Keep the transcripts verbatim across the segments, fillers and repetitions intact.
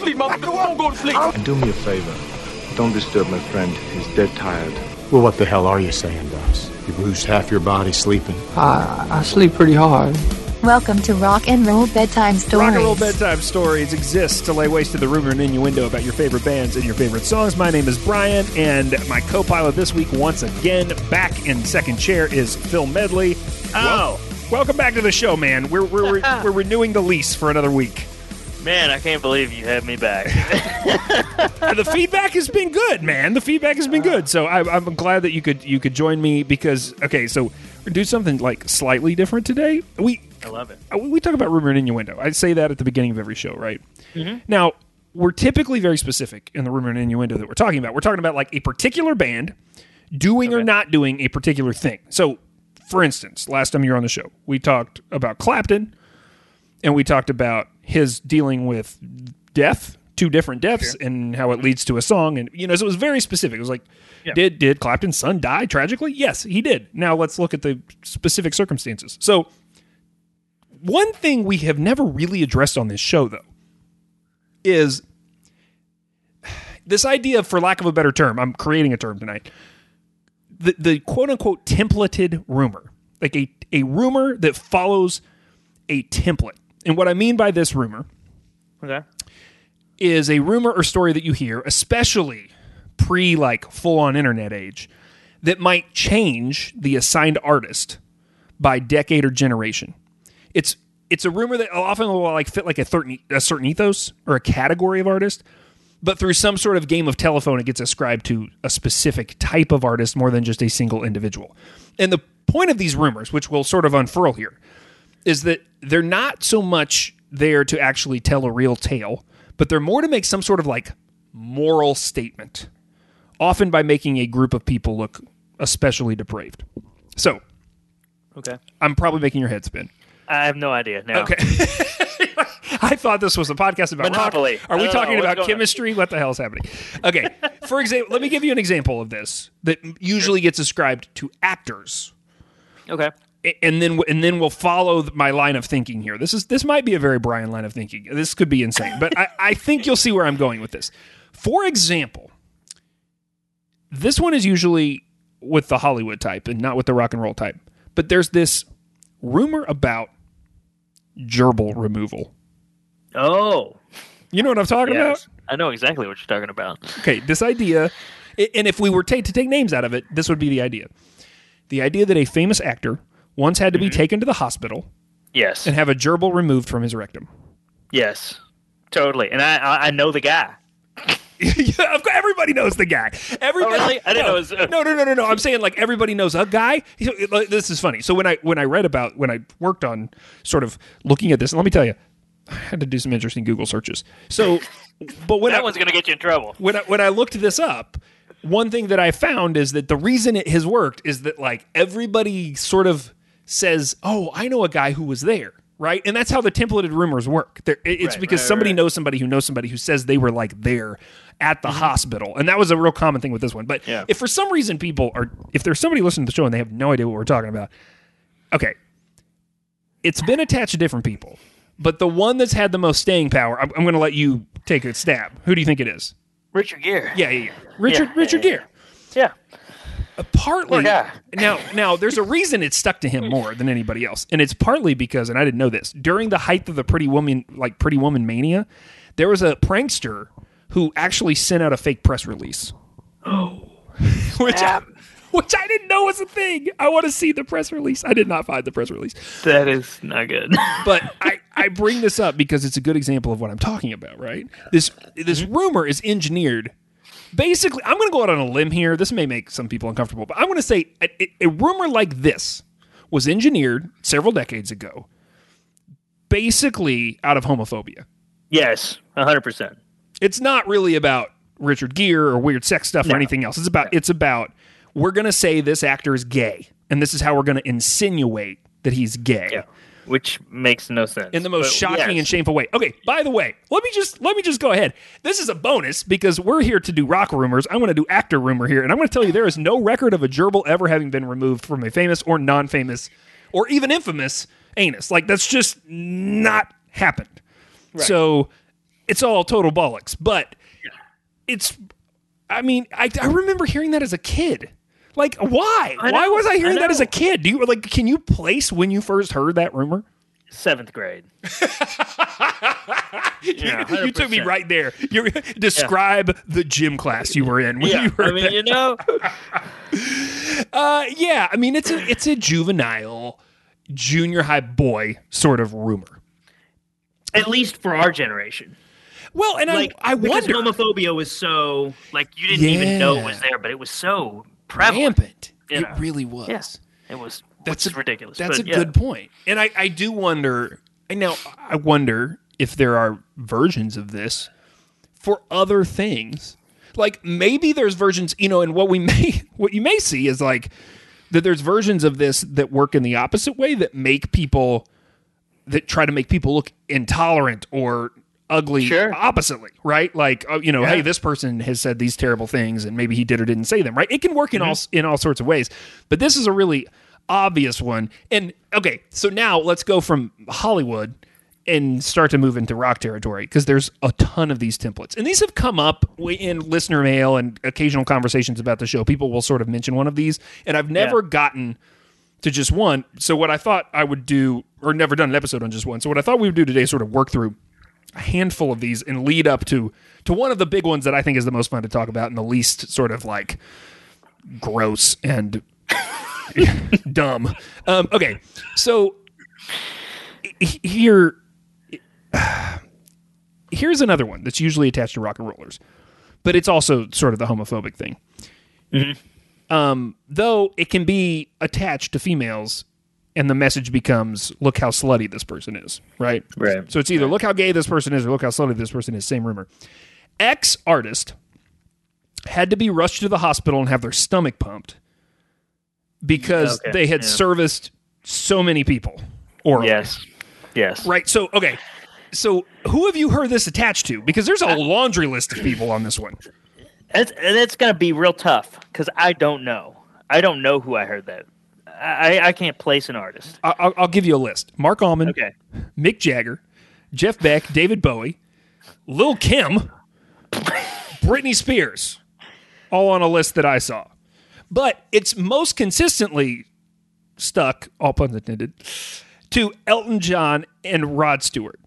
sleep, motherfucker. Don't go to sleep. Do me a favor. Don't disturb my friend. He's dead tired. Well, what the hell are you saying to us? You lose half your body sleeping. I, I sleep pretty hard. Welcome to Rock and Roll Bedtime Stories. Rock and Roll Bedtime Stories exists to lay waste to the rumor and innuendo about your favorite bands and your favorite songs. My name is Brian, and my co-pilot this week, once again, back in second chair, is Phil Medley. Oh, Whoa. Welcome back to the show, man. We're we're we're, we're renewing the lease for another week. Man, I can't believe you had me back. The feedback has been good, man. The feedback has been good. So I, I'm glad that you could you could join me because, okay, so we're gonna do something like slightly different today. We I love it. We talk about rumor and innuendo. I say that at the beginning of every show, right? Mm-hmm. Now, we're typically very specific in the rumor and innuendo that we're talking about. We're talking about like a particular band doing okay. or not doing a particular thing. So, for instance, last time you were on the show, we talked about Clapton, and we talked about his dealing with death, two different deaths, sure. and how it leads to a song. And, you know, so it was very specific. It was like, yeah. did did Clapton's son die tragically? Yes, he did. Now let's look at the specific circumstances. So one thing we have never really addressed on this show, though, is this idea, for lack of a better term, I'm creating a term tonight, the, the quote-unquote templated rumor, like a, a rumor that follows a template. And what I mean by this rumor okay. is a rumor or story that you hear, especially pre like full-on internet age, that might change the assigned artist by decade or generation. It's it's a rumor that often will like fit like a, certain, a certain ethos or a category of artist, but through some sort of game of telephone, it gets ascribed to a specific type of artist more than just a single individual. And the point of these rumors, which we'll sort of unfurl here, is that they're not so much there to actually tell a real tale, but they're more to make some sort of like moral statement, often by making a group of people look especially depraved. So, okay, I'm probably making your head spin. I have no idea now. Okay. I thought this was a podcast about Monopoly. Rock. Are we talking know, about chemistry? On? What the hell is happening? Okay. For example, let me give you an example of this that usually gets ascribed to actors. Okay. And then and then we'll follow my line of thinking here. This is this might be a very Brian line of thinking. This could be insane, but I, I think you'll see where I'm going with this. For example, this one is usually with the Hollywood type and not with the rock and roll type, but there's this rumor about gerbil removal. Oh. You know what I'm talking yes. about? I know exactly what you're talking about. Okay, this idea, and if we were t- to take names out of it, this would be the idea. The idea that a famous actor once had to be mm-hmm. taken to the hospital, yes, and have a gerbil removed from his rectum. Yes, totally. And I, I, I know the guy. yeah, everybody knows the guy. Everybody. Oh, really? I didn't no, know. It was, uh... No, no, no, no, no. I'm saying like everybody knows a guy. This is funny. So when I when I read about when I worked on sort of looking at this, and let me tell you, I had to do some interesting Google searches. So, but when that I, one's gonna get you in trouble. When I, when I looked this up. One thing that I found is that the reason it has worked is that like everybody sort of says, "Oh, I know a guy who was there," right? And that's how the templated rumors work. They're, it's right, because right, somebody right. knows somebody who knows somebody who says they were like there at the mm-hmm. hospital, and that was a real common thing with this one. But yeah. if for some reason people are, if there's somebody listening to the show and they have no idea what we're talking about, okay, it's been attached to different people, but the one that's had the most staying power, I'm, I'm going to let you take a stab. Who do you think it is? Richard Gere. Yeah, yeah, yeah. Richard, yeah, Richard yeah, yeah. Gere. Yeah. Uh, partly, yeah. now, now there's a reason it stuck to him more than anybody else, and it's partly because, and I didn't know this, during the height of the Pretty Woman, like Pretty Woman mania, there was a prankster who actually sent out a fake press release. Oh. which, I, which I didn't know was a thing. I want to see the press release. I did not find the press release. That is not good. But I, I bring this up because it's a good example of what I'm talking about, right? This this rumor is engineered. Basically, I'm going to go out on a limb here. This may make some people uncomfortable, but I'm going to say a, a rumor like this was engineered several decades ago, basically out of homophobia. Yes, one hundred percent. It's not really about Richard Gere or weird sex stuff no. or anything else. It's about it's about we're going to say this actor is gay, and this is how we're going to insinuate that he's gay. Yeah. Which makes no sense. In the most but, shocking yes. and shameful way. Okay, by the way, let me just let me just go ahead. This is a bonus because we're here to do rock rumors. I want to do actor rumor here, and I'm going to tell you there is no record of a gerbil ever having been removed from a famous or non-famous or even infamous anus. Like, that's just not happened. Right. So it's all total bollocks, but yeah. it's, I mean, I, I remember hearing that as a kid. Like, why? Know, why was I hearing I that as a kid? Do you like, can you place when you first heard that rumor? Seventh grade. Yeah, you, you took me right there. You describe yeah. the gym class you were in when yeah. you were I mean, that. You know. uh, yeah, I mean, it's a it's a juvenile, junior high boy sort of rumor. At least for our generation. Well, and like, I I because wonder homophobia was so like you didn't yeah. even know it was there, but it was so prevalent. Rampant. It know. really was. Yes, yeah. it was. That's a, ridiculous. That's but, a yeah. good point. And I, I do wonder, and now I wonder if there are versions of this for other things. Like maybe there's versions, you know, and what we may, what you may see is like that there's versions of this that work in the opposite way that make people, that try to make people look intolerant or ugly sure. oppositely, right? Like, you know, yeah. hey, this person has said these terrible things and maybe he did or didn't say them, right? It can work in mm-hmm. all in all sorts of ways. But this is a really obvious one. And okay, so now let's go from Hollywood and start to move into rock territory because there's a ton of these templates. And these have come up in listener mail and occasional conversations about the show. People will sort of mention one of these, and I've never yeah. gotten to just one. So what I thought I would do, or never done an episode on just one. So what I thought we would do today is sort of work through a handful of these and lead up to to one of the big ones that I think is the most fun to talk about and the least sort of like gross and dumb. Um, okay, so here, here's another one that's usually attached to rock and rollers, but it's also sort of the homophobic thing. Mm-hmm. Um, though it can be attached to females, and the message becomes, "Look how slutty this person is." Right. Right. So it's either "Look how gay this person is" or "Look how slutty this person is." Same rumor. Ex artist had to be rushed to the hospital and have their stomach pumped because okay. they had yeah. serviced so many people. Orally. Yes. Yes. Right. So, okay. So who have you heard this attached to? Because there's a laundry list of people on this one. That's, that's going to be real tough because I don't know. I don't know who I heard that. I, I can't place an artist. I'll, I'll give you a list. Marc Almond. Okay. Mick Jagger. Jeff Beck. David Bowie. Lil' Kim. Britney Spears. All on a list that I saw. But it's most consistently stuck, all puns intended, to Elton John and Rod Stewart.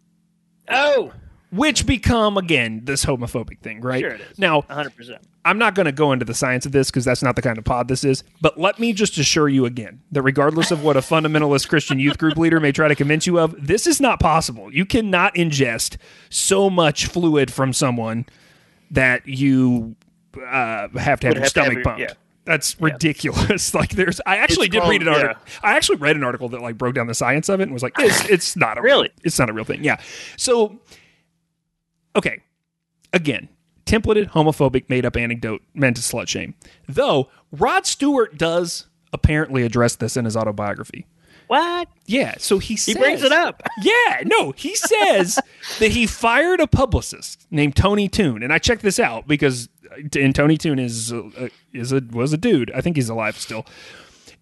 Oh! Which become, again, this homophobic thing, right? Sure it is. Now, one hundred percent. I'm not going to go into the science of this because that's not the kind of pod this is, but let me just assure you again that regardless of what a fundamentalist Christian youth group leader may try to convince you of, this is not possible. You cannot ingest so much fluid from someone that you uh, have to have Would your have stomach to have your, pumped. Yeah. That's ridiculous. Yeah. Like, there's, I actually it's did called, read an article. Yeah. I actually read an article that like broke down the science of it and was like, it's, it's not a really, real, it's not a real thing. Yeah. So, okay. Again, templated, homophobic, made up anecdote meant to slut shame. Though Rod Stewart does apparently address this in his autobiography. What? Yeah. So he says, he brings it up. Yeah. No, he says that he fired a publicist named Tony Toon, and I checked this out because. And Tony Toon is a, is a was a dude. I think he's alive still,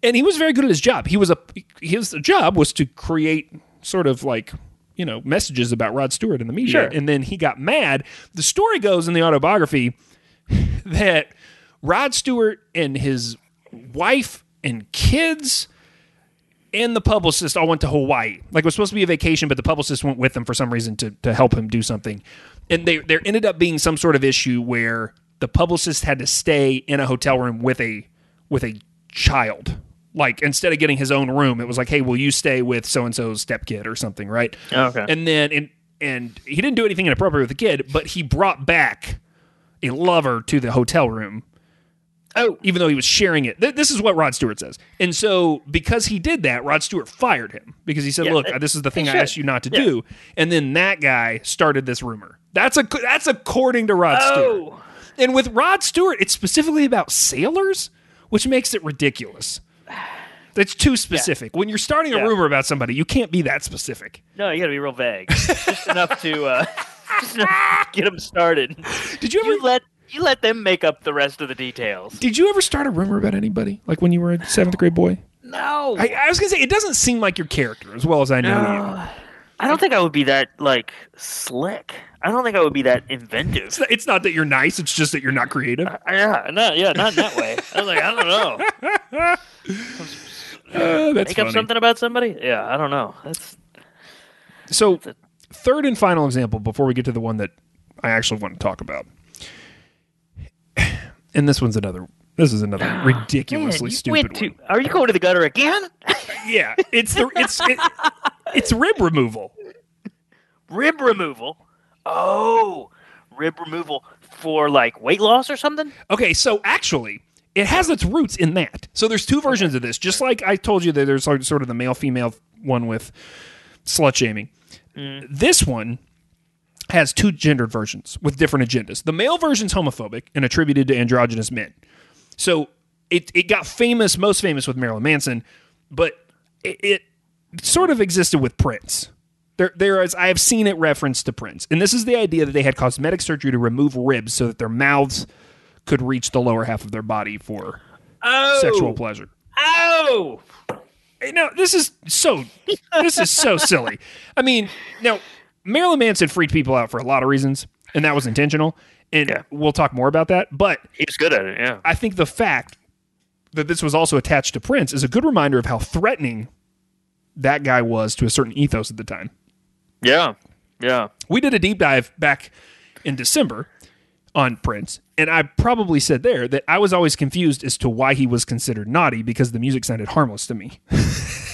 and he was very good at his job. He was a his job was to create sort of like you know messages about Rod Stewart in the media, sure. and then he got mad. The story goes in the autobiography that Rod Stewart and his wife and kids and the publicist all went to Hawaii. Like it was supposed to be a vacation, but the publicist went with them for some reason to to help him do something, and they there ended up being some sort of issue where. The publicist had to stay in a hotel room with a with a child. Like instead of getting his own room, it was like, "Hey, will you stay with so and so's stepkid or something?" Right? Okay. And then and and he didn't do anything inappropriate with the kid, but he brought back a lover to the hotel room. Oh, even though he was sharing it. Th- this is what Rod Stewart says. And so because he did that, Rod Stewart fired him because he said, yeah, "Look, it, this is the thing I should. asked you not to yeah. do." And then that guy started this rumor. That's a that's according to Rod oh. Stewart. And with Rod Stewart, it's specifically about sailors, which makes it ridiculous. That's too specific. Yeah. When you're starting a yeah. rumor about somebody, you can't be that specific. No, you got to be real vague. Just enough to uh, just enough to get them started. Did you ever you let you let them make up the rest of the details? Did you ever start a rumor about anybody, like when you were a seventh grade boy? No. I, I was gonna say it doesn't seem like your character, as well as I know no. you. I don't think I would be that, like, slick. I don't think I would be that inventive. It's not, it's not that you're nice. It's just that you're not creative. Uh, yeah, no, yeah, not in that way. I was like, I don't know. Uh, that's Make funny. Up something about somebody? Yeah, I don't know. That's So, that's a... third and final example before we get to the one that I actually want to talk about. And this one's another This is another ridiculously Man, stupid to, one. Are you going to the gutter again? Yeah, it's the it's it, it's rib removal. Rib removal. Oh, rib removal for like weight loss or something? Okay, so actually, it has its roots in that. So there's two versions of this. Just like I told you that there's sort of the male female one with slut shaming. Mm. This one has two gendered versions with different agendas. The male version's homophobic and attributed to androgynous men. So it it got famous, most famous with Marilyn Manson, but it, it sort of existed with Prince. There, there is I have seen it referenced to Prince, and this is the idea that they had cosmetic surgery to remove ribs so that their mouths could reach the lower half of their body for oh. sexual pleasure. Oh, no! This is so this is so silly. I mean, now Marilyn Manson freaked people out for a lot of reasons, and that was intentional. And yeah. we'll talk more about that, but he was good at it. Yeah, I think the fact that this was also attached to Prince is a good reminder of how threatening that guy was to a certain ethos at the time. Yeah, yeah. We did a deep dive back in December on Prince, and I probably said there that I was always confused as to why he was considered naughty because the music sounded harmless to me.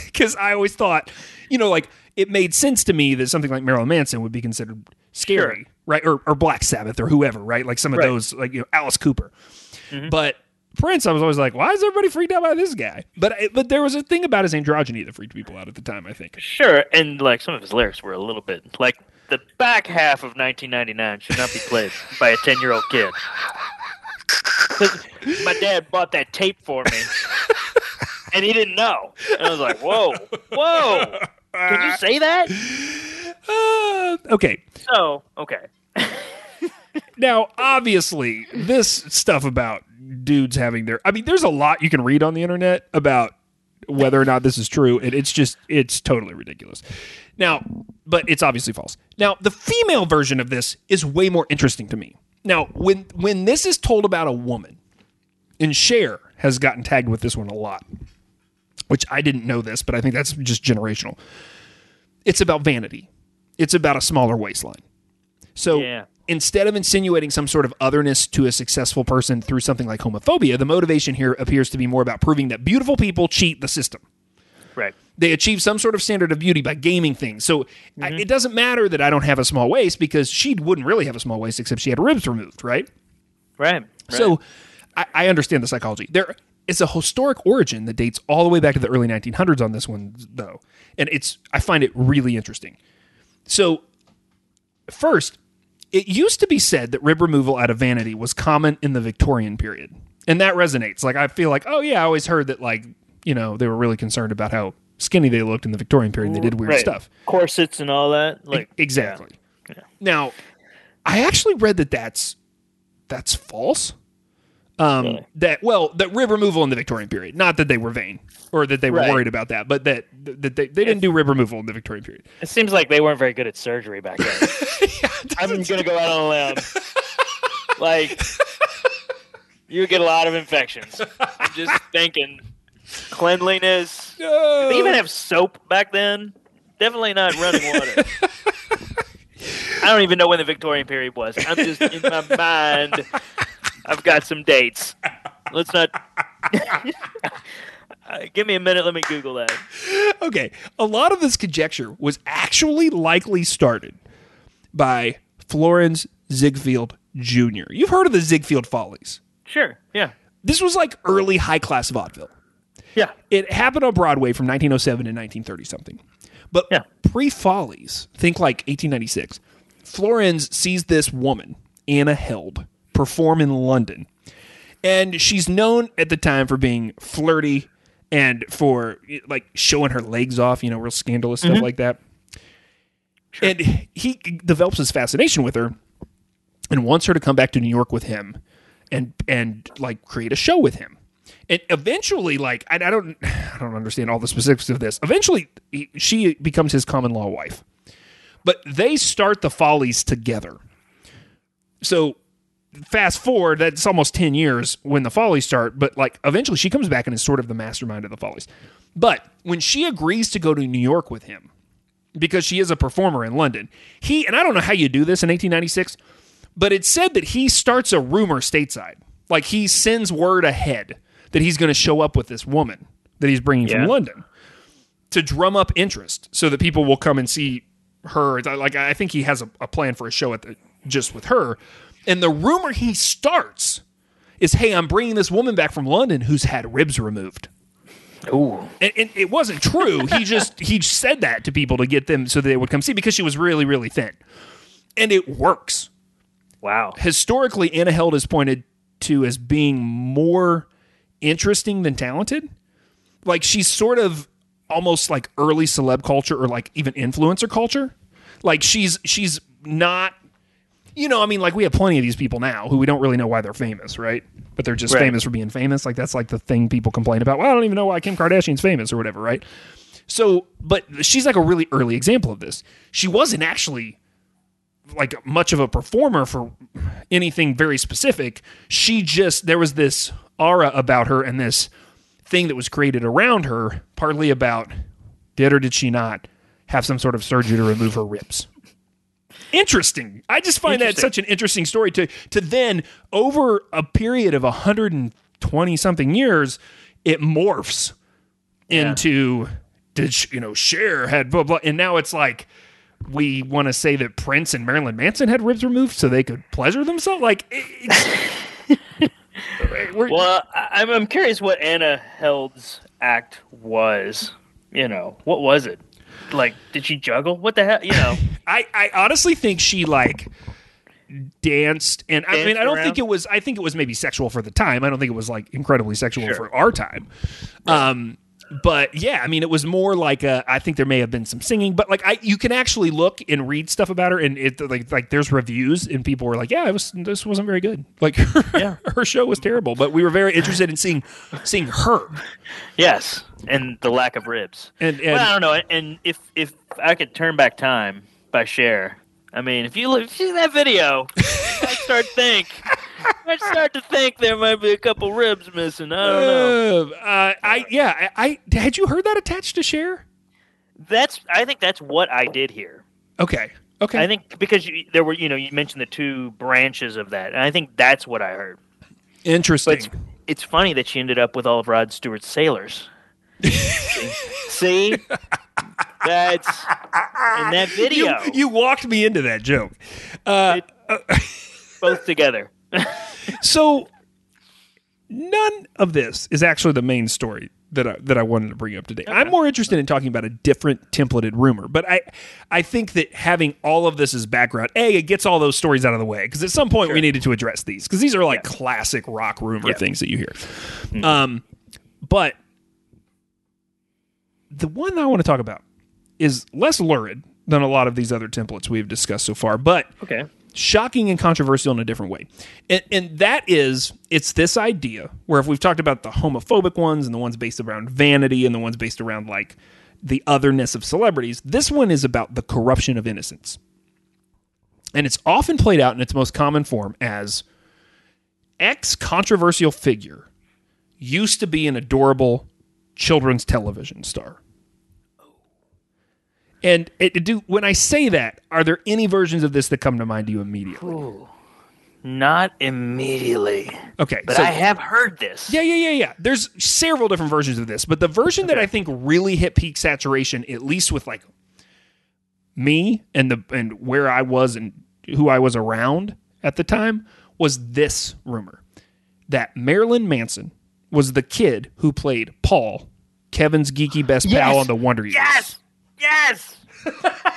Because I always thought, you know, like it made sense to me that something like Marilyn Manson would be considered scary. Sure. Right, or, or Black Sabbath or whoever, right? Like some of right. those, like you know, Alice Cooper. Mm-hmm. But Prince, I was always like, why is everybody freaked out by this guy? But but there was a thing about his androgyny that freaked people out at the time, I think. Sure, and like some of his lyrics were a little bit like the back half of nineteen ninety-nine should not be played by a ten-year-old kid. My dad bought that tape for me, and he didn't know. And I was like, whoa, whoa, can you say that? Uh, okay. So okay. Now, obviously, this stuff about dudes having their... I mean, there's a lot you can read on the internet about whether or not this is true, and it's just, it's totally ridiculous. Now, but it's obviously false. Now, the female version of this is way more interesting to me. Now, when, when this is told about a woman, and Cher has gotten tagged with this one a lot, which I didn't know this, but I think that's just generational. It's about vanity. It's about a smaller waistline. So... yeah. Instead of insinuating some sort of otherness to a successful person through something like homophobia, the motivation here appears to be more about proving that beautiful people cheat the system. Right. They achieve some sort of standard of beauty by gaming things. So mm-hmm. I, it doesn't matter that I don't have a small waist because she wouldn't really have a small waist except she had her ribs removed, right? Right. right. So I, I understand the psychology. There is a historic origin that dates all the way back to the early nineteen hundreds on this one, though. And it's I find it really interesting. So first... it used to be said that rib removal out of vanity was common in the Victorian period. And that resonates. Like, I feel like, oh, yeah, I always heard that, like, you know, they were really concerned about how skinny they looked in the Victorian period. They did weird right. stuff. Corsets and all that. Like, e- exactly. Yeah. Yeah. Now, I actually read that that's, that's false. Um, really? That, well, that rib removal in the Victorian period. Not that they were vain or that they were right. worried about that, but that, that they, they didn't do rib removal in the Victorian period. It seems like they weren't very good at surgery back then. Yeah, I'm going to go out on a limb. Like, you would get a lot of infections. I'm just thinking cleanliness. No. Did they even have soap back then? Definitely not running water. I don't even know when the Victorian period was. I'm just in my mind. I've got some dates. Let's not... uh, give me a minute. Let me Google that. Okay. A lot of this conjecture was actually likely started by Florenz Ziegfeld Junior You've heard of the Ziegfeld Follies. Sure, yeah. This was like early high-class vaudeville. Yeah. It happened on Broadway from nineteen oh seven to nineteen thirty-something. But yeah. pre-Follies, think like eighteen ninety-six, Florenz sees this woman, Anna Held, perform in London. And she's known at the time for being flirty and for like showing her legs off, you know, real scandalous mm-hmm. stuff like that. Sure. And he develops his fascination with her and wants her to come back to New York with him and and like create a show with him. And eventually, like I, I don't I don't understand all the specifics of this. Eventually, he, she becomes his common law wife. But they start the Follies together. So fast forward, that's almost ten years when the Follies start, but like eventually she comes back and is sort of the mastermind of the Follies. But when she agrees to go to New York with him, because she is a performer in London, he, and I don't know how you do this in eighteen ninety-six, but it's said that he starts a rumor stateside. Like he sends word ahead that he's going to show up with this woman that he's bringing yeah. from London to drum up interest so that people will come and see her. Like I think he has a, a plan for a show at the, just with her. And the rumor he starts is, hey, I'm bringing this woman back from London who's had ribs removed. Ooh. And, and it wasn't true. He just he said that to people to get them so they would come see, because she was really, really thin. And it works. Wow. Historically, Anna Held is pointed to as being more interesting than talented. Like she's sort of almost like early celeb culture, or like even influencer culture. Like she's she's not, you know, I mean, like we have plenty of these people now who we don't really know why they're famous, right? But they're just right. famous for being famous. Like that's like the thing people complain about. Well, I don't even know why Kim Kardashian's famous or whatever, right? So, but she's like a really early example of this. She wasn't actually like much of a performer for anything very specific. She just, there was this aura about her and this thing that was created around her, partly about did or did she not have some sort of surgery to remove her ribs. Interesting. I just find that such an interesting story to, to then over a period of one hundred twenty something years, it morphs yeah. into, did she, you know, Cher had blah, blah. And now it's like, we want to say that Prince and Marilyn Manson had ribs removed so they could pleasure themselves. Like, well, I'm I'm curious what Anna Held's act was. You know, what was it? Like, did she juggle? What the hell? You know, I, I honestly think she like danced, and danced I mean, I don't around. think it was. I think it was maybe sexual for the time. I don't think it was like incredibly sexual sure. for our time. Um. But yeah, I mean, it was more like a, I think there may have been some singing, but like I, you can actually look and read stuff about her, and it like like there's reviews, and people were like, yeah, it was this wasn't very good, like her, yeah. her show was terrible, but we were very interested in seeing seeing her. Yes, and the lack of ribs, and, and well, I don't know, and if if I could turn back time by Cher, I mean, if you look see that video, I start think. I start to think there might be a couple ribs missing. I don't know. Uh, uh, I yeah. I, I had you heard that attached to Cher? That's. I think that's what I did hear. Okay. Okay. I think because you, there were, you know, you mentioned the two branches of that, and I think that's what I heard. Interesting. But it's, it's funny that she ended up with all of Rod Stewart's sailors. See. That's in that video. You, you walked me into that joke. Uh, it, both together. So none of this is actually the main story that I, that I wanted to bring up today. Okay. I'm more interested in talking about a different templated rumor, but I I think that having all of this as background, A, it gets all those stories out of the way, because at some point sure. we needed to address these, because these are like yeah. classic rock rumor yeah. things that you hear. Mm-hmm. Um, but the one that I want to talk about is less lurid than a lot of these other templates we've discussed so far, but... okay. Shocking and controversial in a different way. And, and that is, it's this idea where if we've talked about the homophobic ones and the ones based around vanity and the ones based around like the otherness of celebrities, this one is about the corruption of innocence. And it's often played out in its most common form as X controversial figure used to be an adorable children's television star. And it, do when I say that, are there any versions of this that come to mind to you immediately? Ooh, not immediately. Okay. But so, I have heard this. Yeah, yeah, yeah, yeah. There's several different versions of this. But the version okay. that I think really hit peak saturation, at least with like me and the and where I was and who I was around at the time, was this rumor. That Marilyn Manson was the kid who played Paul, Kevin's geeky best yes! pal on The Wonder Years. Yes! Yes!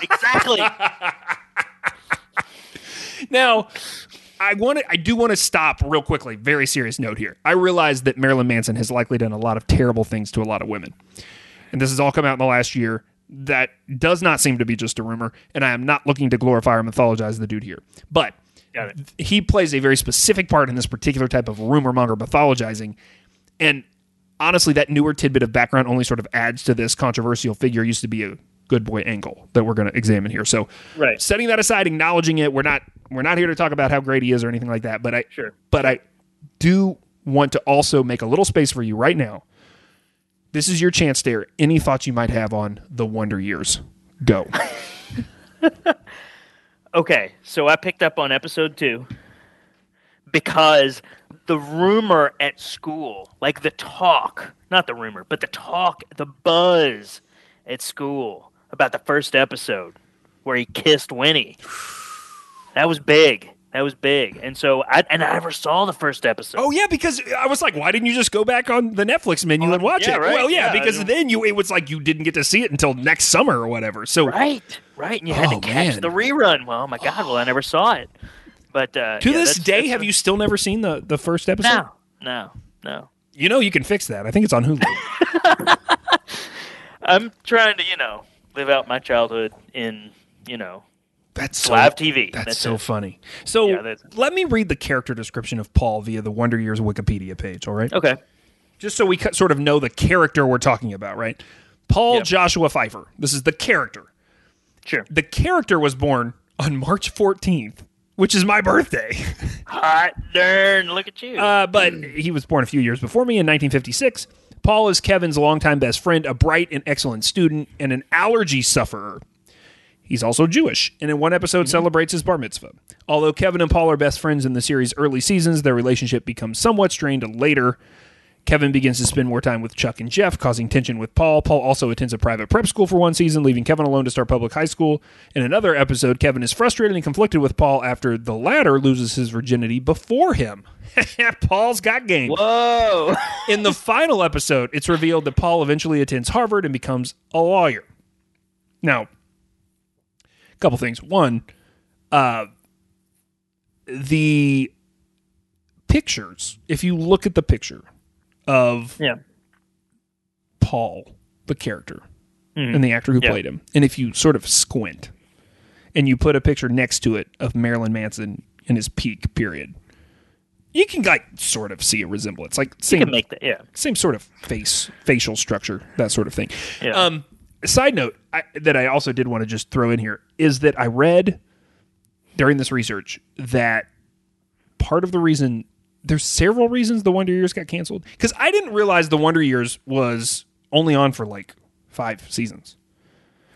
Exactly. Now, I want to, I do want to stop real quickly. Very serious note here. I realize that Marilyn Manson has likely done a lot of terrible things to a lot of women. And this has all come out in the last year. That does not seem to be just a rumor. And I am not looking to glorify or mythologize the dude here. But he plays a very specific part in this particular type of rumor monger mythologizing. And honestly, that newer tidbit of background only sort of adds to this controversial figure used to be a good boy angle that we're going to examine here. So right. setting that aside, acknowledging it, we're not we're not here to talk about how great he is or anything like that. But I sure. but I do want to also make a little space for you right now. This is your chance to air any thoughts you might have on The Wonder Years. Go. Okay, so I picked up on episode two because the rumor at school, like the talk, not the rumor, but the talk, the buzz at school about the first episode where he kissed Winnie. That was big. That was big. And so I and I never saw the first episode. Oh, yeah, because I was like, why didn't you just go back on the Netflix menu oh, and watch yeah, it? Right? Well, yeah, yeah because I mean, then you it was like you didn't get to see it until next summer or whatever. So Right, right. And you oh, had to catch man. the rerun. Well, oh my God, well, I never saw it. But uh, To yeah, this that's, day, that's have a... you still never seen the, the first episode? No, no, no. You know you can fix that. I think it's on Hulu. I'm trying to, you know, live out my childhood in, you know, That's so, live T V. That's, that's so it. funny. So yeah, let me read the character description of Paul via the Wonder Years Wikipedia page, all right? Okay. Just so we sort of know the character we're talking about, right? Paul yep. Joshua Pfeiffer. This is the character. Sure. The character was born on March fourteenth, which is my birthday. Hot darn, look at you. Uh, but he was born a few years before me in nineteen fifty-six. Paul is Kevin's longtime best friend, a bright and excellent student, and an allergy sufferer. He's also Jewish, and in one episode mm-hmm. celebrates his bar mitzvah. Although Kevin and Paul are best friends in the series' early seasons, their relationship becomes somewhat strained later. Kevin begins to spend more time with Chuck and Jeff, causing tension with Paul. Paul also attends a private prep school for one season, leaving Kevin alone to start public high school. In another episode, Kevin is frustrated and conflicted with Paul after the latter loses his virginity before him. Paul's got game. Whoa! In the final episode, it's revealed that Paul eventually attends Harvard and becomes a lawyer. Now... couple things. One, uh, the pictures, if you look at the picture of yeah. Paul, the character, mm-hmm. and the actor who yeah. played him, and if you sort of squint and you put a picture next to it of Marilyn Manson in his peak period, you can like sort of see a resemblance. Like same, you can make that, yeah. same sort of face, facial structure, that sort of thing. Yeah. Um, Side note I, that I also did want to just throw in here is that I read during this research that part of the reason, there's several reasons The Wonder Years got canceled. Because I didn't realize The Wonder Years was only on for like five seasons.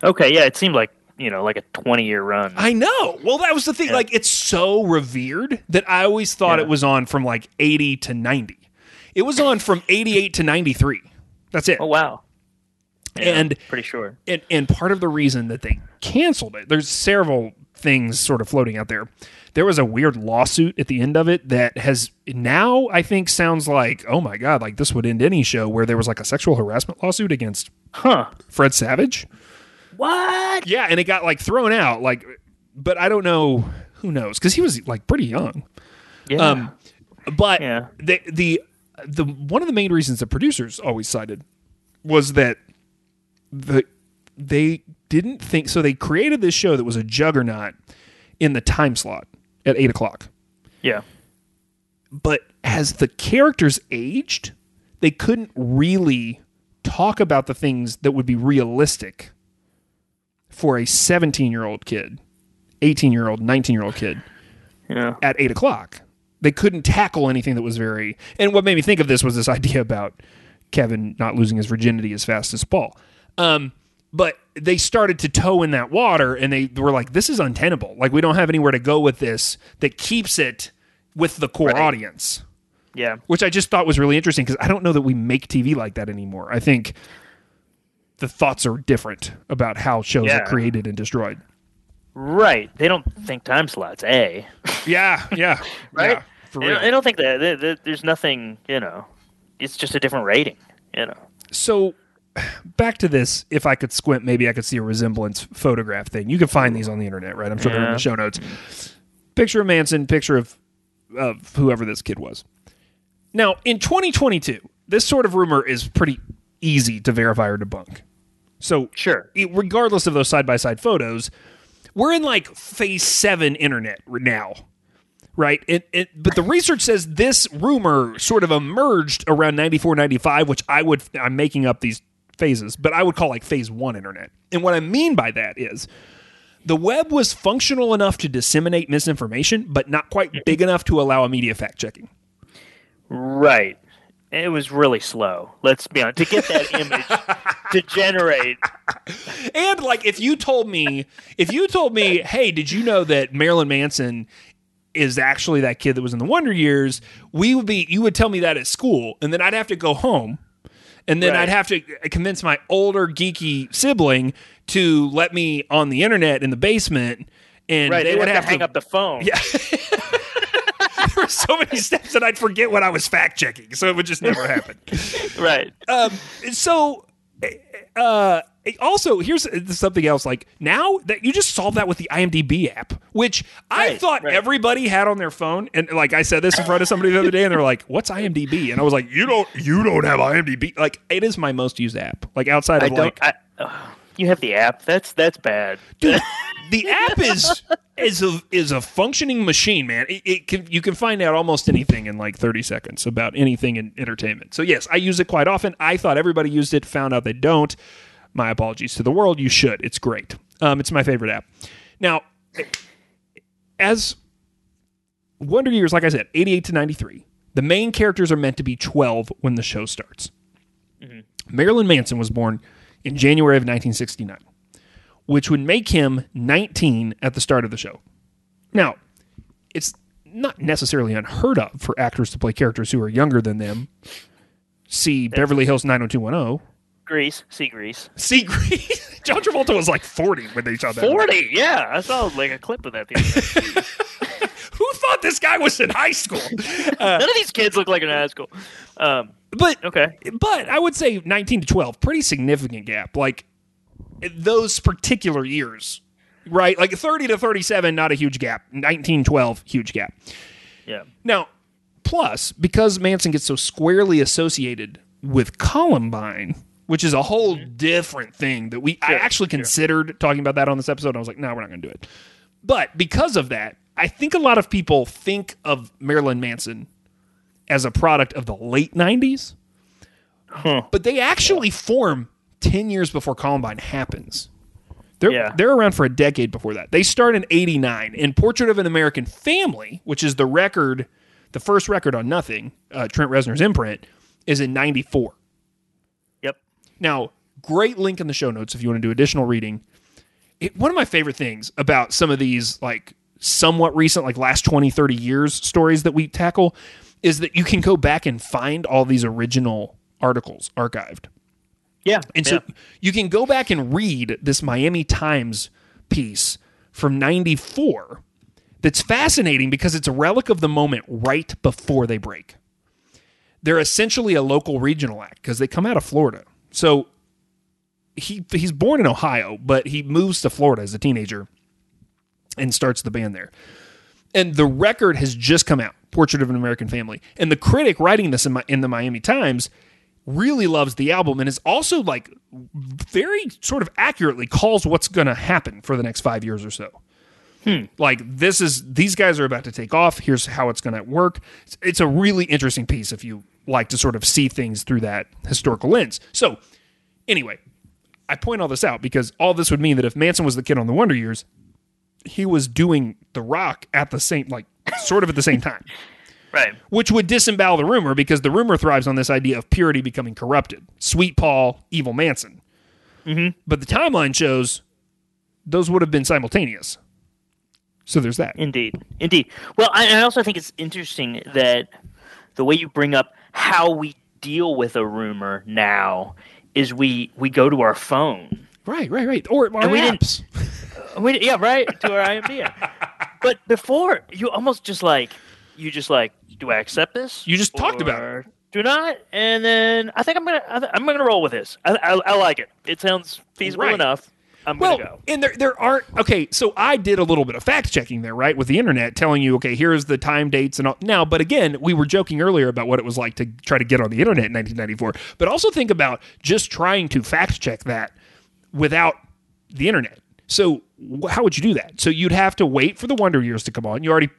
Okay, yeah, it seemed like, you know, like a twenty-year run. I know. Well, that was the thing. Yeah. Like, it's so revered that I always thought yeah. it was on from like eighty to ninety. It was on from eighty-eight to ninety-three. That's it. Oh, wow. Yeah, and pretty sure. And, and part of the reason that they canceled it, there's several things sort of floating out there. There was a weird lawsuit at the end of it that has now, I think, sounds like, oh my God, like this would end any show, where there was like a sexual harassment lawsuit against huh. Fred Savage. What? Yeah, and it got like thrown out. Like, but I don't know, who knows? Because he was like pretty young. Yeah. Um, but yeah. the the the one of the main reasons the producers always cited was that. The, they didn't think so. They created this show that was a juggernaut in the time slot at eight o'clock. Yeah, but as the characters aged, they couldn't really talk about the things that would be realistic for a seventeen-year-old kid, eighteen-year-old, nineteen-year-old kid. Yeah, at eight o'clock, they couldn't tackle anything that was very. And what made me think of this was this idea about Kevin not losing his virginity as fast as Paul. Um, but they started to toe in that water, and they were like, this is untenable. Like, we don't have anywhere to go with this that keeps it with the core right. audience. Yeah. Which I just thought was really interesting, because I don't know that we make T V like that anymore. I think the thoughts are different about how shows yeah. are created and destroyed. Right. They don't think time slots, eh? yeah, yeah. right? Yeah, for real. They don't think that. They, they, there's nothing, you know. It's just a different rating, you know. So... back to this, if I could squint, maybe I could see a resemblance photograph thing. You can find these on the internet, right? I'm sure yeah. they're in the show notes. Picture of Manson, picture of, of whoever this kid was. Now, in twenty twenty-two, this sort of rumor is pretty easy to verify or debunk. So, sure, it, regardless of those side-by-side photos, we're in like phase seven internet now, right? It, it, but the research says this rumor sort of emerged around ninety-four, ninety-five, which I would, I'm making up these phases, but I would call like phase one internet. And what I mean by that is the web was functional enough to disseminate misinformation, but not quite big enough to allow immediate fact checking. Right. It was really slow. Let's be honest. To get that image to generate. And like, if you told me, if you told me, hey, did you know that Marilyn Manson is actually that kid that was in The Wonder Years? We would be, you would tell me that at school, and then I'd have to go home, and then right. I'd have to convince my older geeky sibling to let me on the internet in the basement, and right. they, they would have, have to hang to, up the phone. Yeah. There were so many steps that I'd forget what I was fact checking, so it would just never happen. Right. Um, so, uh, also here's something else. Like now that you just solve that with the IMDb app, which I right, thought right. everybody had on their phone. And like I said this in front of somebody the other day, and they're like, "What's IMDb?" And I was like, "You don't, you don't have IMDb." Like it is my most used app. Like outside of I like, I, oh, you have the app. That's that's bad, dude. The app is is a is a functioning machine, man. It, it can, you can find out almost anything in like thirty seconds about anything in entertainment. So yes, I use it quite often. I thought everybody used it, found out they don't. My apologies to the world. You should. It's great. Um, it's my favorite app. Now, as Wonder Years, like I said, eighty-eight to ninety-three, the main characters are meant to be twelve when the show starts. Mm-hmm. Marilyn Manson was born in January of nineteen sixty-nine. Which would make him nineteen at the start of the show. Now, it's not necessarily unheard of for actors to play characters who are younger than them. See That's Beverly Hills nine oh two one oh. Grease. See Grease. See Grease. John Travolta was like forty when they saw that. forty, yeah. I saw like a clip of that the other day. Who thought this guy was in high school? Uh, None of these kids look like in high school. Um, but okay. But I would say nineteen to twelve, pretty significant gap. Like, those particular years, right? Like thirty to thirty-seven, not a huge gap. nineteen twelve, huge gap. Yeah. Now, plus, because Manson gets so squarely associated with Columbine, which is a whole mm-hmm. different thing that we, sure, I actually considered sure. talking about that on this episode. And I was like, no, nah, we're not going to do it. But because of that, I think a lot of people think of Marilyn Manson as a product of the late nineties, huh. but they actually yeah. form ten years before Columbine happens. They're, yeah. they're around for a decade before that. They start in eighty-nine. And Portrait of an American Family, which is the record, the first record on Nothing, uh, Trent Reznor's imprint, is in ninety-four. Yep. Now, great link in the show notes if you want to do additional reading. It, one of my favorite things about some of these like somewhat recent, like last twenty, thirty years stories that we tackle is that you can go back and find all these original articles archived. Yeah, and yeah. so you can go back and read this Miami Times piece from ninety-four that's fascinating because it's a relic of the moment right before they break. They're essentially a local regional act because they come out of Florida. So he he's born in Ohio, but he moves to Florida as a teenager and starts the band there. And the record has just come out, Portrait of an American Family. And the critic writing this in, my, in the Miami Times really loves the album and is also like very sort of accurately calls what's going to happen for the next five years or so. Hmm. Like this is, these guys are about to take off. Here's how it's going to work. It's, it's a really interesting piece if you like to sort of see things through that historical lens. So anyway, I point all this out because all this would mean that if Manson was the kid on The Wonder Years, he was doing The Rock at the same, like sort of at the same time. Right. Which would disembowel the rumor because the rumor thrives on this idea of purity becoming corrupted. Sweet Paul, evil Manson. Mm-hmm. But the timeline shows those would have been simultaneous. So there's that. Indeed. Indeed. Well, I, I also think it's interesting that the way you bring up how we deal with a rumor now is we, we go to our phone. Right, right, right. Or our and we apps. Didn't, we, yeah, right. To our IMDb. But before, you almost just like... You just like, do I accept this? You just talked about it. Do not, and then I think I'm gonna I th- I'm gonna roll with this. I, I, I like it. It sounds feasible right. enough. I'm well, gonna go. And there there aren't okay. So I did a little bit of fact checking there, right, with the internet, telling you okay, here's the time, dates, and all. Now, but again, we were joking earlier about what it was like to try to get on the internet in nineteen ninety-four. But also think about just trying to fact check that without the internet. So how would you do that? So you'd have to wait for The Wonder Years to come on. You already.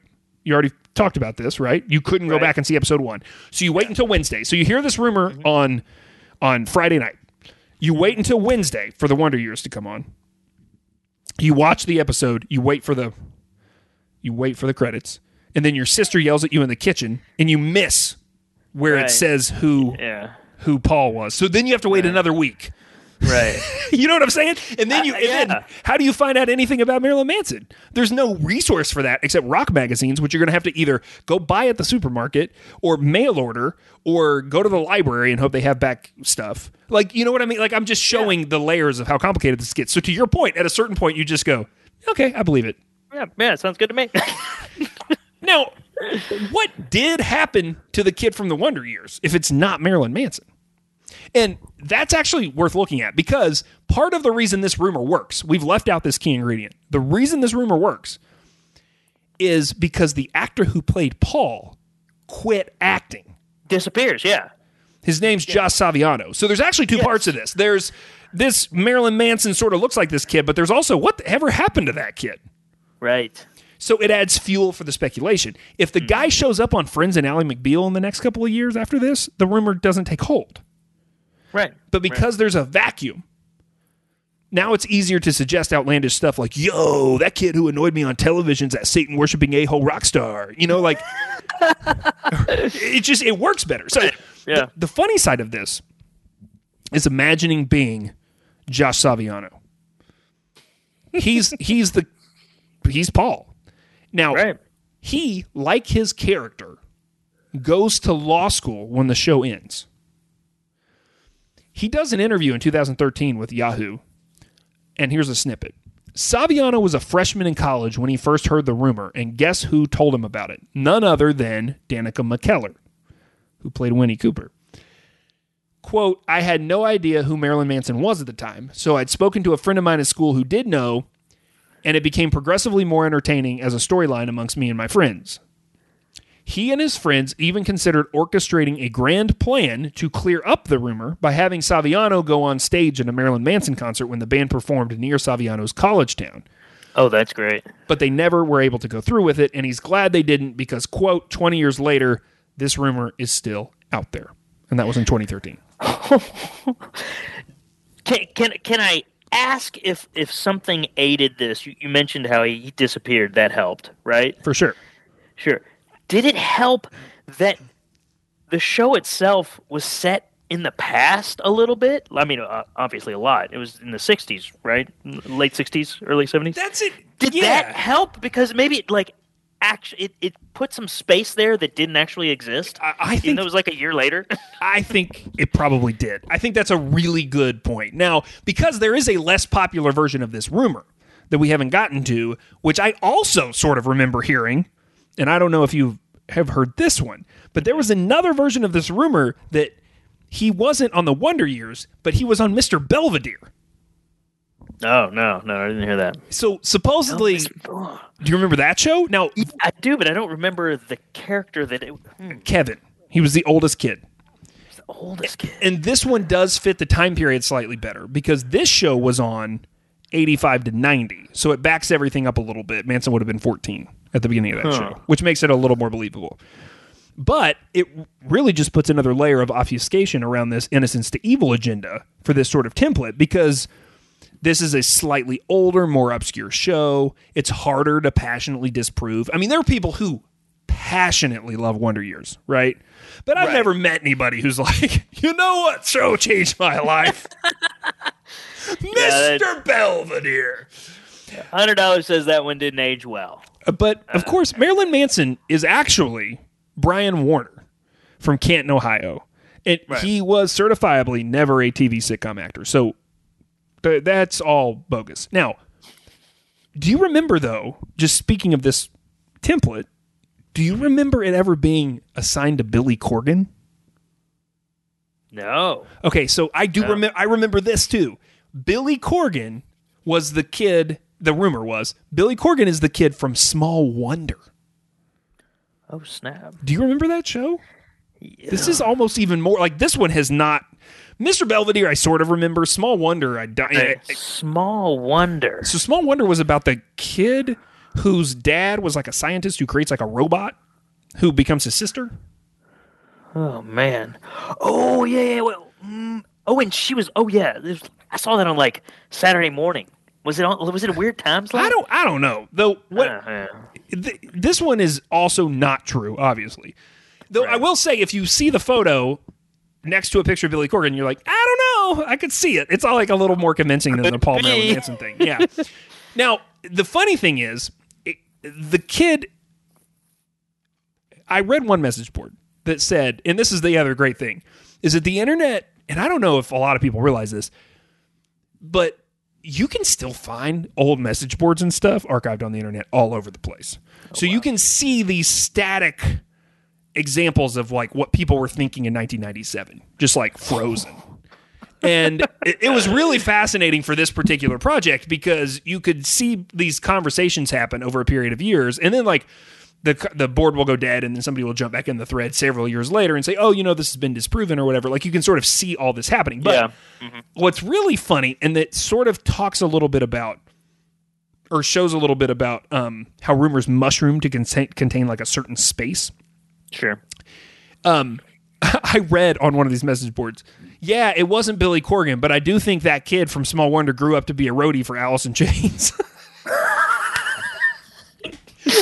You already talked about this, right? You couldn't right. go back and see episode one. So you wait yeah. until Wednesday. So you hear this rumor mm-hmm. on on Friday night. You wait until Wednesday for The Wonder Years to come on. You watch the episode. You wait for the, you wait for the credits, and then your sister yells at you in the kitchen, and you miss where right. it says who yeah. who Paul was. So then you have to wait right. another week. Right. You know what I'm saying? And then you, uh, and yeah. then how do you find out anything about Marilyn Manson? There's no resource for that except rock magazines, which you're going to have to either go buy at the supermarket or mail order or go to the library and hope they have back stuff. Like, you know what I mean? Like, I'm just showing yeah. the layers of how complicated this gets. So to your point, at a certain point, you just go, okay, I believe it. Yeah, yeah, it sounds good to me. Now, what did happen to the kid from The Wonder Years if it's not Marilyn Manson? And that's actually worth looking at, because part of the reason this rumor works, we've left out this key ingredient. The reason this rumor works is because the actor who played Paul quit acting. Disappears, yeah. His name's yeah. Josh Saviano. So there's actually two yes. parts of this. There's this Marilyn Manson sort of looks like this kid, but there's also what the, ever happened to that kid? Right. So it adds fuel for the speculation. If the mm. guy shows up on Friends and Ally McBeal in the next couple of years after this, the rumor doesn't take hold. Right. But because right. there's a vacuum, now it's easier to suggest outlandish stuff like, yo, that kid who annoyed me on television's that Satan-worshipping a-hole rock star. You know, like, it just, it works better. So yeah. the, the funny side of this is imagining being Josh Saviano. He's, he's the, he's Paul. Now, right. he, like his character, goes to law school when the show ends. He does an interview in two thousand thirteen with Yahoo, and here's a snippet. Saviano was a freshman in college when he first heard the rumor, and guess who told him about it? None other than Danica McKellar, who played Winnie Cooper. Quote, I had no idea who Marilyn Manson was at the time, so I'd spoken to a friend of mine at school who did know, and it became progressively more entertaining as a storyline amongst me and my friends. He and his friends even considered orchestrating a grand plan to clear up the rumor by having Saviano go on stage in a Marilyn Manson concert when the band performed near Saviano's college town. Oh, that's great. But they never were able to go through with it, and he's glad they didn't because, quote, twenty years later, this rumor is still out there. And that was in twenty thirteen. can, can, can I ask if, if something aided this? You, you mentioned how he disappeared. That helped, right? For sure. Sure. Did it help that the show itself was set in the past a little bit? I mean, uh, obviously a lot. It was in the sixties, right? Late sixties, early seventies? That's it. Did yeah. that help? Because maybe it, like, actually, it, it put some space there that didn't actually exist. I, I think it was like a year later. I think it probably did. I think that's a really good point. Now, because there is a less popular version of this rumor that we haven't gotten to, which I also sort of remember hearing. And I don't know if you have heard this one, but there was another version of this rumor that he wasn't on The Wonder Years, but he was on Mister Belvedere. Oh, no, no, I didn't hear that. So supposedly, no, do you remember that show? Now I do, but I don't remember the character that it hmm. Kevin. He was the oldest kid. The oldest kid. And this one does fit the time period slightly better because this show was on eighty-five to ninety, so it backs everything up a little bit. Manson would have been fourteen at the beginning of that huh. show, which makes it a little more believable. But it really just puts another layer of obfuscation around this innocence to evil agenda for this sort of template, because this is a slightly older, more obscure show. It's harder to passionately disprove. I mean, there are people who passionately love Wonder Years, right? But I've right. never met anybody who's like, you know what show changed my life? Mister Yeah, Belvedere. one hundred dollars says that one didn't age well. But, of uh, course, Marilyn Manson is actually Brian Warner from Canton, Ohio. And right. he was certifiably never a T V sitcom actor. So th- that's all bogus. Now, do you remember, though, just speaking of this template, do you remember it ever being assigned to Billy Corgan? No. Okay, so I do no. remember. I remember this, too. Billy Corgan was the kid, the rumor was, Billy Corgan is the kid from Small Wonder. Oh, snap. Do you remember that show? Yeah. This is almost even more, like this one has not, Mister Belvedere I sort of remember, Small Wonder I, I, I Small Wonder. So Small Wonder was about the kid whose dad was like a scientist who creates like a robot who becomes his sister. Oh, man. Oh, yeah, yeah, well, mm, Oh, and she was. Oh, yeah. Was, I saw that on like Saturday morning. Was it on? Was it a weird time slot? I don't. I don't know. Though what? Uh-huh. Th- this one is also not true, obviously. Though right. I will say, if you see the photo next to a picture of Billy Corgan, you're like, I don't know. I could see it. It's all like a little more convincing than the Paul Marilyn Manson thing. Yeah. Now the funny thing is, it, the kid. I read one message board that said, and this is the other great thing, is that the internet, and I don't know if a lot of people realize this, but you can still find old message boards and stuff archived on the internet all over the place. Oh, so wow. You can see these static examples of like what people were thinking in nineteen ninety-seven, just like frozen. And it, it was really fascinating for this particular project because you could see these conversations happen over a period of years. And then like, The, the board will go dead and then somebody will jump back in the thread several years later and say, oh, you know, this has been disproven or whatever. Like you can sort of see all this happening. But yeah. mm-hmm. What's really funny and that sort of talks a little bit about or shows a little bit about um, how rumors mushroom to contain, contain like a certain space. Sure. Um, I read on one of these message boards, yeah, it wasn't Billy Corgan, but I do think that kid from Small Wonder grew up to be a roadie for Alice in Chains.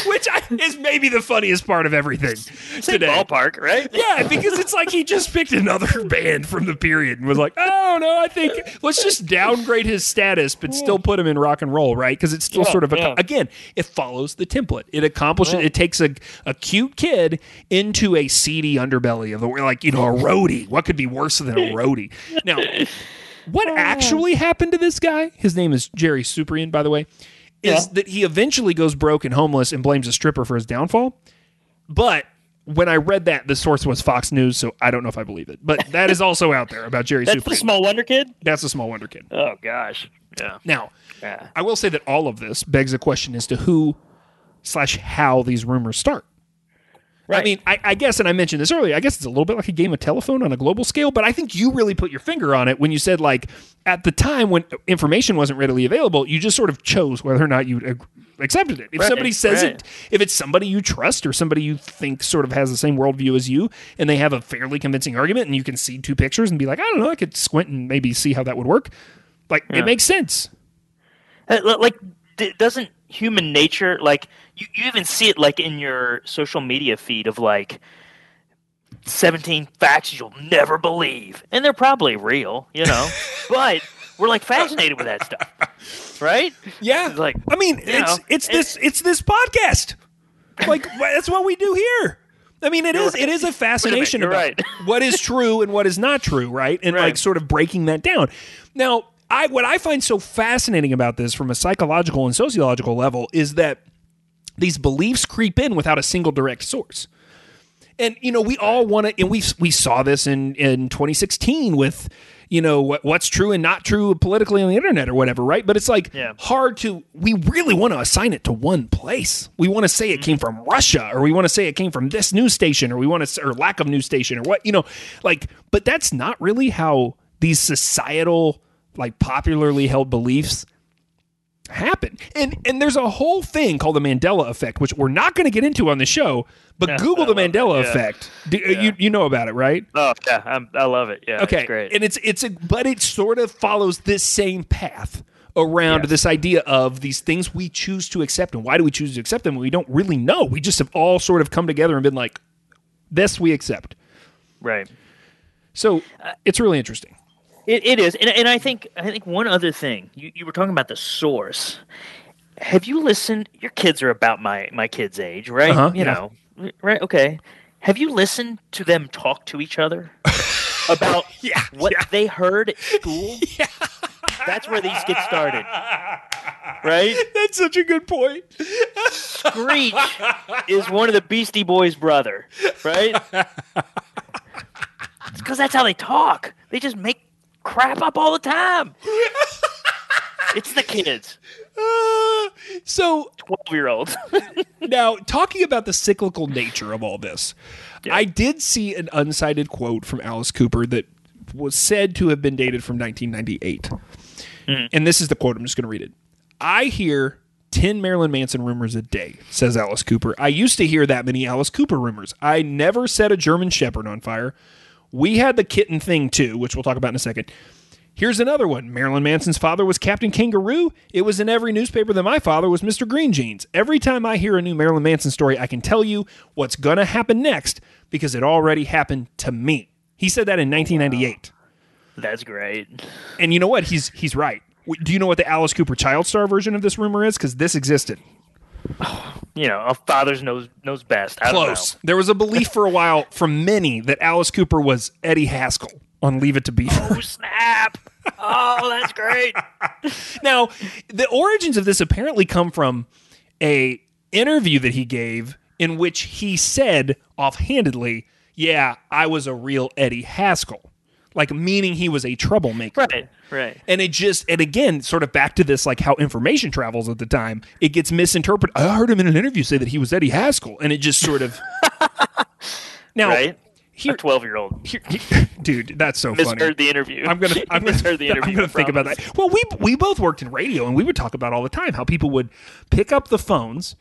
Which is maybe the funniest part of everything today. Same ballpark, right? Yeah, because it's like he just picked another band from the period and was like, oh, no, I think let's just downgrade his status but still put him in rock and roll, right? Because it's still yeah, sort of, a, yeah. again, it follows the template. It accomplishes, yeah. it takes a, a cute kid into a seedy underbelly of the world, like, you know, a roadie. What could be worse than a roadie? Now, what oh. actually happened to this guy? His name is Jerry Suprian, by the way. Is yeah. that he eventually goes broke and homeless and blames a stripper for his downfall. But when I read that, the source was Fox News, so I don't know if I believe it. But that is also out there about Jerry That's Suprian. That's the Small Wonder kid? That's the Small Wonder kid. Oh, gosh. Yeah. Now, yeah. I will say that all of this begs a question as to who slash how these rumors start. Right. I mean, I, I guess, and I mentioned this earlier, I guess it's a little bit like a game of telephone on a global scale, but I think you really put your finger on it when you said, like, at the time when information wasn't readily available, you just sort of chose whether or not you accepted it. If right. somebody says right. it, if it's somebody you trust or somebody you think sort of has the same worldview as you, and they have a fairly convincing argument, and you can see two pictures and be like, I don't know, I could squint and maybe see how that would work. Like, yeah. it makes sense. Like, doesn't human nature, like, You you even see it like in your social media feed of like seventeen facts you'll never believe, and they're probably real, you know. But we're like fascinated with that stuff, right? Yeah. It's like I mean, it's know, it's this it's, it's this podcast. Like that's what we do here. I mean, it is right. it is a fascination a minute, about right. what is true and what is not true, right? And right. like sort of breaking that down. Now, I what I find so fascinating about this from a psychological and sociological level is that these beliefs creep in without a single direct source. And, you know, we all want to, and we we saw this in, in twenty sixteen with, you know, what, what's true and not true politically on the internet or whatever, right? But it's like yeah. hard to, we really want to assign it to one place. We want to say it came from Russia, or we want to say it came from this news station, or we want to, or lack of news station, or what, you know, like, but that's not really how these societal, like popularly held beliefs happen. And and there's a whole thing called the Mandela effect, which we're not going to get into on the show, but yeah, Google the Mandela it, yeah. effect. Do, yeah. You you know about it, right? Oh, yeah. I'm, I love it. Yeah. Okay. It's great. And it's, it's a, but it sort of follows this same path around yeah. this idea of these things we choose to accept. And why do we choose to accept them? We don't really know. We just have all sort of come together and been like, this we accept. Right. So uh, it's really interesting. It it is, and and I think I think one other thing you, you were talking about the source. Have you listened? Your kids are about my, my kids' age, right? Uh-huh, you yeah. know, right? Okay. Have you listened to them talk to each other about yeah, what yeah. they heard at school? Yeah. That's where these get started, right? That's such a good point. Screech is one of the Beastie Boys' brother, right? It's because that's how they talk. They just make crap up all the time. It's the kids. Uh, so twelve-year-olds. Now, talking about the cyclical nature of all this, yeah. I did see an unsighted quote from Alice Cooper that was said to have been dated from nineteen ninety-eight. Mm. And this is the quote. I'm just going to read it. I hear ten Marilyn Manson rumors a day, says Alice Cooper. I used to hear that many Alice Cooper rumors. I never set a German Shepherd on fire. We had the kitten thing too, which we'll talk about in a second. Here's another one. Marilyn Manson's father was Captain Kangaroo. It was in every newspaper that my father was Mister Green Jeans. Every time I hear a new Marilyn Manson story, I can tell you what's going to happen next because it already happened to me. He said that in nineteen ninety-eight. Wow. That's great. And you know what? He's he's right. Do you know what the Alice Cooper child star version of this rumor is? Because this existed. You know, a father's knows knows best. I Close. Don't know. There was a belief for a while from many that Alice Cooper was Eddie Haskell on Leave It to Beaver. Oh, snap. Oh, that's great. Now, the origins of this apparently come from a interview that he gave in which he said offhandedly, yeah, I was a real Eddie Haskell. Like, meaning he was a troublemaker. Right, right. And it just, and again, sort of back to this, like, how information travels at the time, it gets misinterpreted. I heard him in an interview say that he was Eddie Haskell, and it just sort of... Now, right? Here, a twelve-year-old. Here, here, dude, that's so funny. Misheard the interview. I'm going to I'm going to think about that. Well, we we both worked in radio, and we would talk about all the time how people would pick up the phones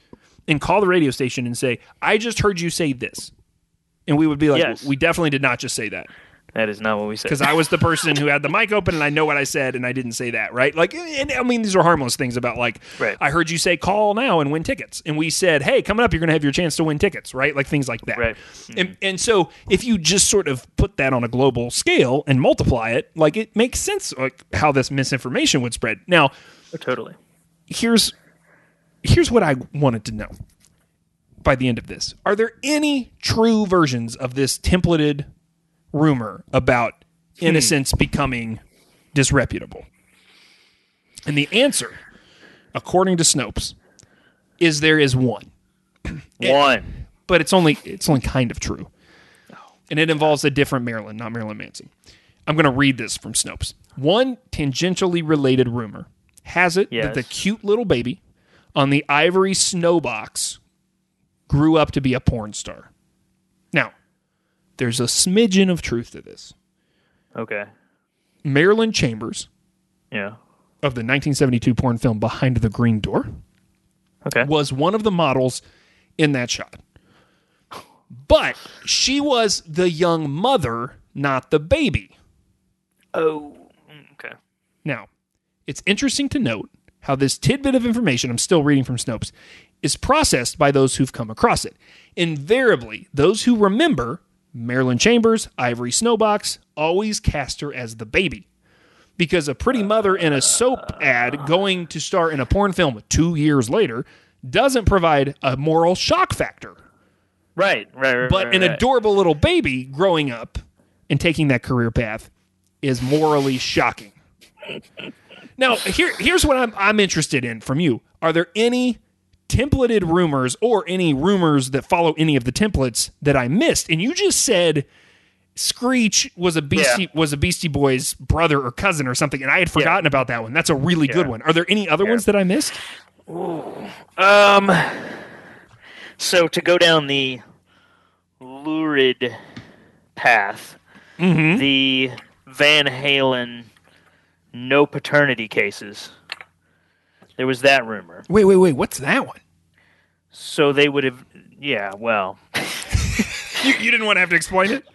and call the radio station and say, I just heard you say this. And we would be like, yes. We definitely did not just say that. That is not what we said. Because I was the person who had the mic open, and I know what I said, and I didn't say that, right? Like, and, I mean, these are harmless things about, like, right. I heard you say call now and win tickets. And we said, hey, coming up, you're going to have your chance to win tickets, right? Like, things like that. Right. Mm-hmm. And, and so if you just sort of put that on a global scale and multiply it, like, it makes sense like how this misinformation would spread. Now, oh, totally. here's here's what I wanted to know by the end of this. Are there any true versions of this templated rumor about innocence hmm. becoming disreputable? And the answer, according to Snopes, is there is one. One. It, but it's only it's only kind of true. Oh, and it involves a different Marilyn, not Marilyn Manson. I'm going to read this from Snopes. One tangentially related rumor has it yes. that the cute little baby on the Ivory Snow box grew up to be a porn star. Now, there's a smidgen of truth to this. Okay. Marilyn Chambers. Yeah. Of the nineteen seventy-two porn film Behind the Green Door. Okay. Was one of the models in that shot. But she was the young mother, not the baby. Oh, okay. Now, it's interesting to note how this tidbit of information, I'm still reading from Snopes, is processed by those who've come across it. Invariably, those who remember Marilyn Chambers, Ivory Snowbox, always cast her as the baby. Because a pretty mother in a soap ad going to star in a porn film two years later doesn't provide a moral shock factor. Right, right, right. But right, right. An adorable little baby growing up and taking that career path is morally shocking. Now, here, here's what I'm, I'm interested in from you. Are there any templated rumors or any rumors that follow any of the templates that I missed? And you just said Screech was a Beastie, yeah. was a Beastie Boys brother or cousin or something, and I had forgotten yeah. about that one. That's a really yeah. good one. Are there any other yeah. ones that I missed? Ooh. Um. So to go down the lurid path, mm-hmm. the Van Halen no paternity cases. There was that rumor. Wait, wait, wait. What's that one? So they would have... Yeah, well... you, you didn't want to have to explain it?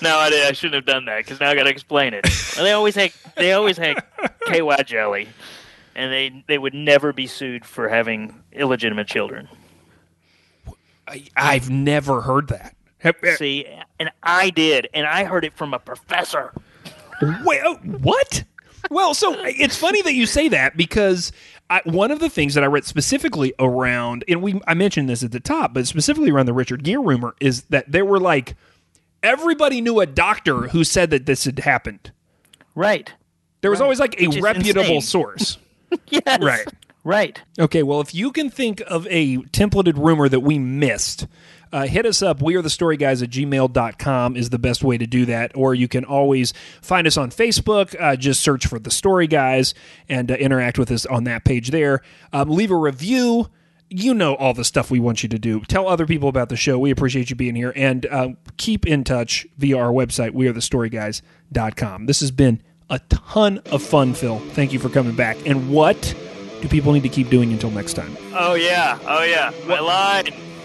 No, I, did, I shouldn't have done that, because now I got to explain it. Well, they always had, they always had K Y jelly, and they, they would never be sued for having illegitimate children. I, I've never heard that. See, and I did, and I heard it from a professor. Wait, oh, what? Well, so it's funny that you say that, because... I, one of the things that I read specifically around, and we I mentioned this at the top, but specifically around the Richard Gere rumor, is that there were like, everybody knew a doctor who said that this had happened. Right. There was right. always like a reputable insane. source. Yes. Right. Right. Okay, well, if you can think of a templated rumor that we missed, Uh, hit us up. We are the story guys at gmail dot com is the best way to do that. Or you can always find us on Facebook. Uh, just search for the story guys and uh, interact with us on that page there. Um, leave a review. You know all the stuff we want you to do. Tell other people about the show. We appreciate you being here. And uh, keep in touch via our website, we are the story guys dot com. This has been a ton of fun, Phil. Thank you for coming back. And what do people need to keep doing until next time? Oh, yeah. Oh, yeah. My line.